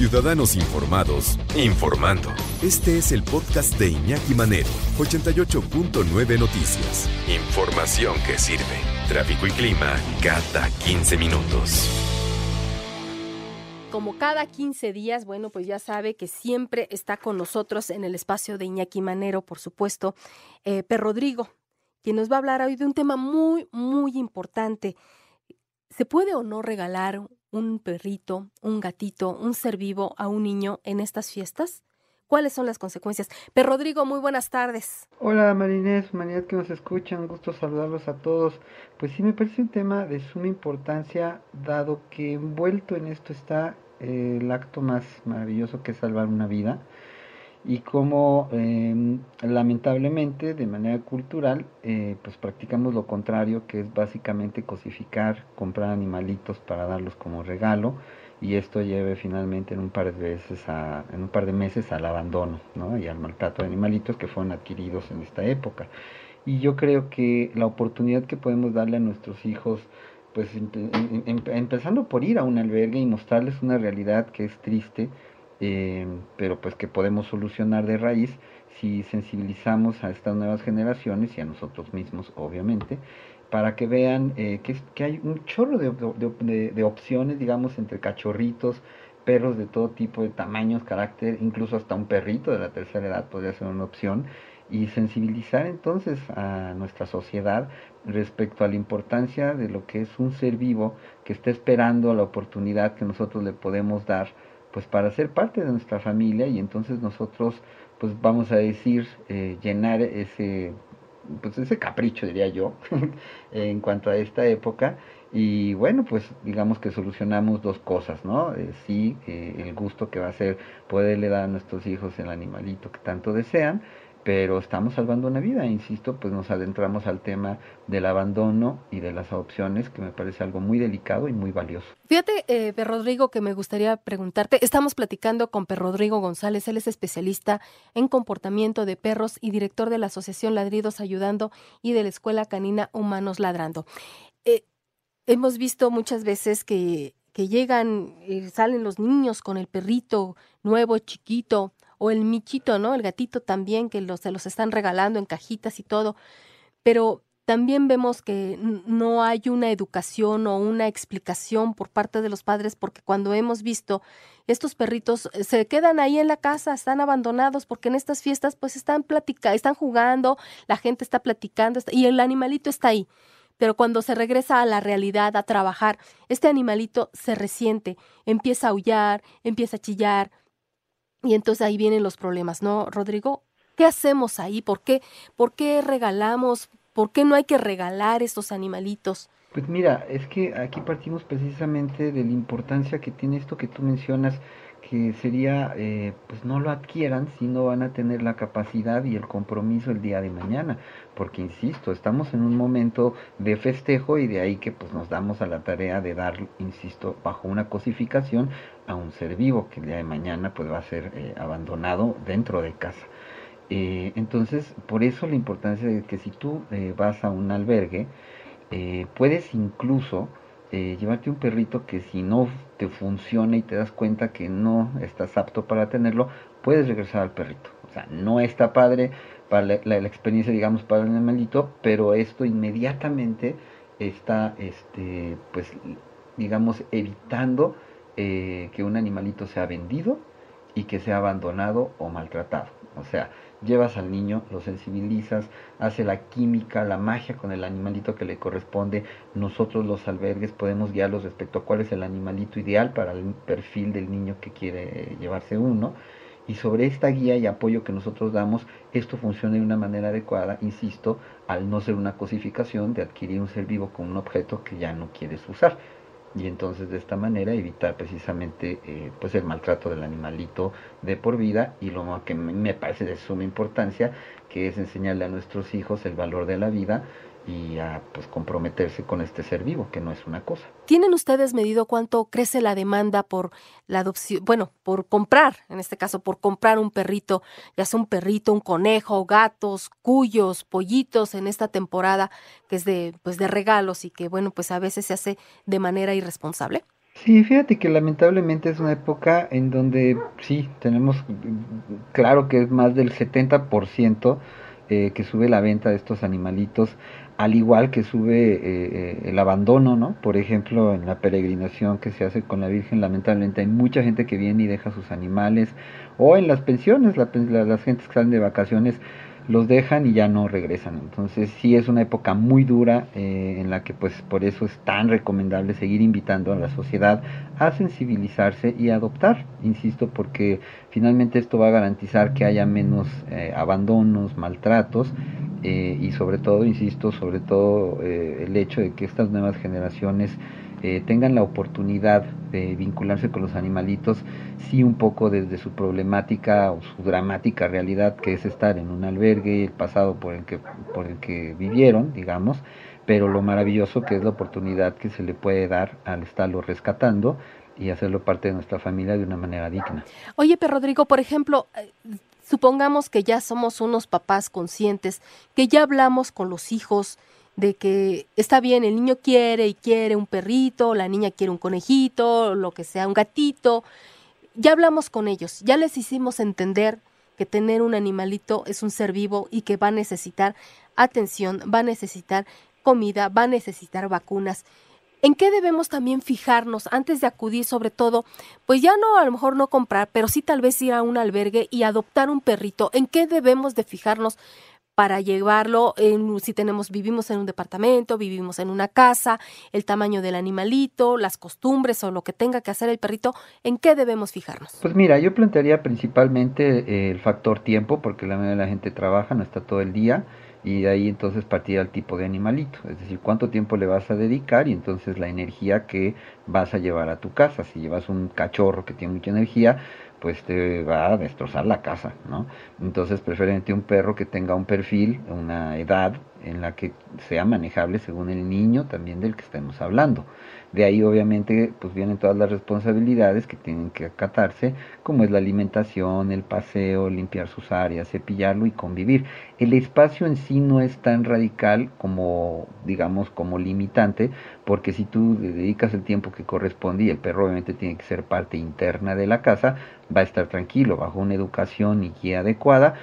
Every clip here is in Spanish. Ciudadanos informados, informando. Este es el podcast de Iñaki Manero, 88.9 Noticias. Información que sirve. Tráfico y clima cada 15 minutos. Como cada 15 días, bueno, pues ya sabe que siempre está con nosotros en el espacio de Iñaki Manero, por supuesto, Pedro Rodrigo, quien nos va a hablar hoy de un tema muy, muy importante. ¿Se puede o no regalar un perrito, un gatito, un ser vivo a un niño en estas fiestas? ¿Cuáles son las consecuencias? Pedro Rodrigo, muy buenas tardes. Hola Marinés, que nos escuchan, un gusto saludarlos a todos. Pues sí, me parece un tema de suma importancia, dado que envuelto en esto está el acto más maravilloso que es salvar una vida, y cómo lamentablemente de manera cultural pues practicamos lo contrario, que es básicamente cosificar, comprar animalitos para darlos como regalo, y esto lleve finalmente en un par de meses al abandono, ¿no? Y al maltrato de animalitos que fueron adquiridos en esta época. Y yo creo que la oportunidad que podemos darle a nuestros hijos, pues empezando por ir a un albergue y mostrarles una realidad que es triste, pero pues que podemos solucionar de raíz si sensibilizamos a estas nuevas generaciones y a nosotros mismos, obviamente, para que vean que hay un chorro de opciones, digamos, entre cachorritos, perros de todo tipo de tamaños, carácter, incluso hasta un perrito de la tercera edad podría ser una opción, y sensibilizar entonces a nuestra sociedad respecto a la importancia de lo que es un ser vivo que está esperando la oportunidad que nosotros le podemos dar, pues para ser parte de nuestra familia. Y entonces nosotros, pues vamos a decir, llenar ese capricho, diría yo, en cuanto a esta época. Y bueno, pues digamos que solucionamos dos cosas, ¿no? El gusto que va a ser poderle dar a nuestros hijos el animalito que tanto desean, pero estamos salvando una vida. Insisto, pues nos adentramos al tema del abandono y de las adopciones, que me parece algo muy delicado y muy valioso. Fíjate, Pedro Rodrigo, que me gustaría preguntarte, estamos platicando con Pedro Rodrigo González, él es especialista en comportamiento de perros y director de la Asociación Ladridos Ayudando y de la Escuela Canina Humanos Ladrando. Hemos visto muchas veces que llegan y salen los niños con el perrito nuevo, chiquito, o el michito, ¿no? El gatito también, que se los están regalando en cajitas y todo. Pero también vemos que no hay una educación o una explicación por parte de los padres, porque cuando hemos visto estos perritos se quedan ahí en la casa, están abandonados, porque en estas fiestas pues están jugando, la gente está platicando y el animalito está ahí. Pero cuando se regresa a la realidad, a trabajar, este animalito se resiente, empieza a aullar, empieza a chillar. Y entonces ahí vienen los problemas, ¿no, Rodrigo? ¿Qué hacemos ahí? ¿Por qué regalamos? ¿Por qué no hay que regalar estos animalitos? Pues mira, es que aquí partimos precisamente de la importancia que tiene esto que tú mencionas, que sería, pues no lo adquieran si no van a tener la capacidad y el compromiso el día de mañana, porque insisto, estamos en un momento de festejo, y de ahí que pues nos damos a la tarea de dar, insisto, bajo una cosificación a un ser vivo que el día de mañana pues va a ser abandonado dentro de casa. Entonces, por eso la importancia de que si tú vas a un albergue, puedes incluso llevarte un perrito que si no te funciona y te das cuenta que no estás apto para tenerlo, puedes regresar al perrito. O sea, no está padre para la experiencia, digamos, para el animalito, pero esto inmediatamente está, pues, digamos, evitando que un animalito sea vendido y que sea abandonado o maltratado. O sea, llevas al niño, lo sensibilizas, hace la química, la magia con el animalito que le corresponde. Nosotros los albergues podemos guiarlos respecto a cuál es el animalito ideal para el perfil del niño que quiere llevarse uno. Y sobre esta guía y apoyo que nosotros damos, esto funciona de una manera adecuada, insisto, al no ser una cosificación de adquirir un ser vivo con un objeto que ya no quieres usar. y entonces de esta manera evitar precisamente pues el maltrato del animalito de por vida. Y lo que me parece de suma importancia, que es enseñarle a nuestros hijos el valor de la vida y a pues comprometerse con este ser vivo, que no es una cosa. ¿Tienen ustedes medido cuánto crece la demanda por la adopción, bueno, por comprar, en este caso, por comprar un perrito, ya sea un perrito, un conejo, gatos, cuyos, pollitos, en esta temporada que es de pues de regalos y que bueno, pues a veces se hace de manera irresponsable? Sí, fíjate que lamentablemente es una época en donde sí, tenemos claro que es más del 70% que sube la venta de estos animalitos, al igual que sube el abandono, ¿no? Por ejemplo, en la peregrinación que se hace con la Virgen, lamentablemente hay mucha gente que viene y deja sus animales, o en las pensiones, las gentes que salen de vacaciones los dejan y ya no regresan. Entonces sí es una época muy dura en la que pues por eso es tan recomendable seguir invitando a la sociedad a sensibilizarse y a adoptar, insisto, porque finalmente esto va a garantizar que haya menos abandonos, maltratos y sobre todo, insisto, el hecho de que estas nuevas generaciones tengan la oportunidad de vincularse con los animalitos, sí un poco desde su problemática o su dramática realidad, que es estar en un albergue, el pasado por el que vivieron, digamos, pero lo maravilloso que es la oportunidad que se le puede dar al estarlo rescatando y hacerlo parte de nuestra familia de una manera digna. Oye, pero Rodrigo, por ejemplo, supongamos que ya somos unos papás conscientes, que ya hablamos con los hijos de que está bien, el niño quiere y quiere un perrito, la niña quiere un conejito, lo que sea, un gatito. Ya hablamos con ellos, ya les hicimos entender que tener un animalito es un ser vivo y que va a necesitar atención, va a necesitar comida, va a necesitar vacunas. ¿En qué debemos también fijarnos antes de acudir, sobre todo, pues ya no, a lo mejor no comprar, pero sí tal vez ir a un albergue y adoptar un perrito? ¿En qué debemos de fijarnos para llevarlo, vivimos en un departamento, vivimos en una casa, el tamaño del animalito, las costumbres o lo que tenga que hacer el perrito? ¿En qué debemos fijarnos? Pues mira, yo plantearía principalmente el factor tiempo, porque la mayoría de la gente trabaja, no está todo el día, y de ahí entonces partir al tipo de animalito, es decir, cuánto tiempo le vas a dedicar y entonces la energía que vas a llevar a tu casa. Si llevas un cachorro que tiene mucha energía, pues te va a destrozar la casa, ¿no? Entonces, preferente un perro que tenga un perfil, una edad en la que sea manejable según el niño también del que estemos hablando. De ahí, obviamente, pues vienen todas las responsabilidades que tienen que acatarse, como es la alimentación, el paseo, limpiar sus áreas, cepillarlo y convivir. El espacio en sí no es tan radical como, digamos, como limitante, porque si tú le dedicas el tiempo que corresponde, y el perro obviamente tiene que ser parte interna de la casa, va a estar tranquilo, bajo una educación y guía adecuada,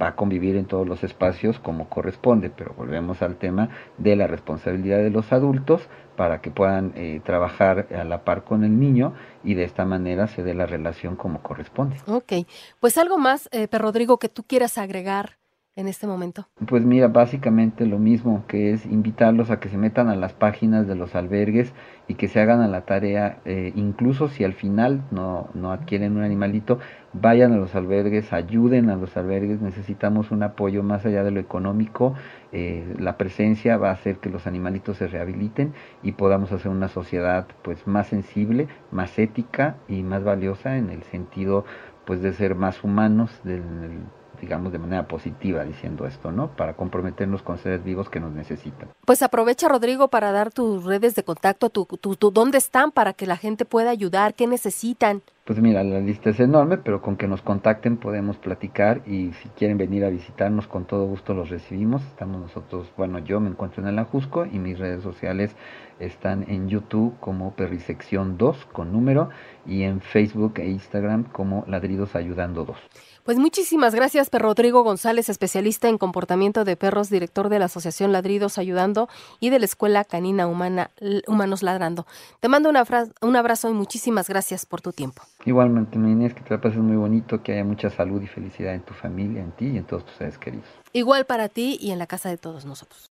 va a convivir en todos los espacios como corresponde. Pero volvemos al tema de la responsabilidad de los adultos para que puedan trabajar a la par con el niño y de esta manera se dé la relación como corresponde. Ok, pues algo más, Pedro Rodrigo, que tú quieras agregar en este momento. Pues mira, básicamente lo mismo, que es invitarlos a que se metan a las páginas de los albergues y que se hagan a la tarea, incluso si al final no adquieren un animalito, vayan a los albergues, ayuden a los albergues. Necesitamos un apoyo más allá de lo económico. La presencia va a hacer que los animalitos se rehabiliten y podamos hacer una sociedad pues más sensible, más ética y más valiosa en el sentido pues de ser más humanos, digamos de manera positiva, diciendo esto, ¿no? Para comprometernos con seres vivos que nos necesitan. Pues aprovecha, Rodrigo, para dar tus redes de contacto, dónde están para que la gente pueda ayudar, qué necesitan. Pues mira, la lista es enorme, pero con que nos contacten podemos platicar y si quieren venir a visitarnos, con todo gusto los recibimos. Estamos nosotros, bueno, yo me encuentro en el Ajusco y mis redes sociales están en YouTube como Perri Sección 2 con número y en Facebook e Instagram como Ladridos Ayudando 2. Pues muchísimas gracias, Pedro Rodrigo González, especialista en comportamiento de perros, director de la Asociación Ladridos Ayudando y de la Escuela Canina Humanos Ladrando. Te mando un abrazo y muchísimas gracias por tu tiempo. Igualmente, mi Inés, que te la pases muy bonito, que haya mucha salud y felicidad en tu familia, en ti y en todos tus seres queridos. Igual para ti y en la casa de todos nosotros.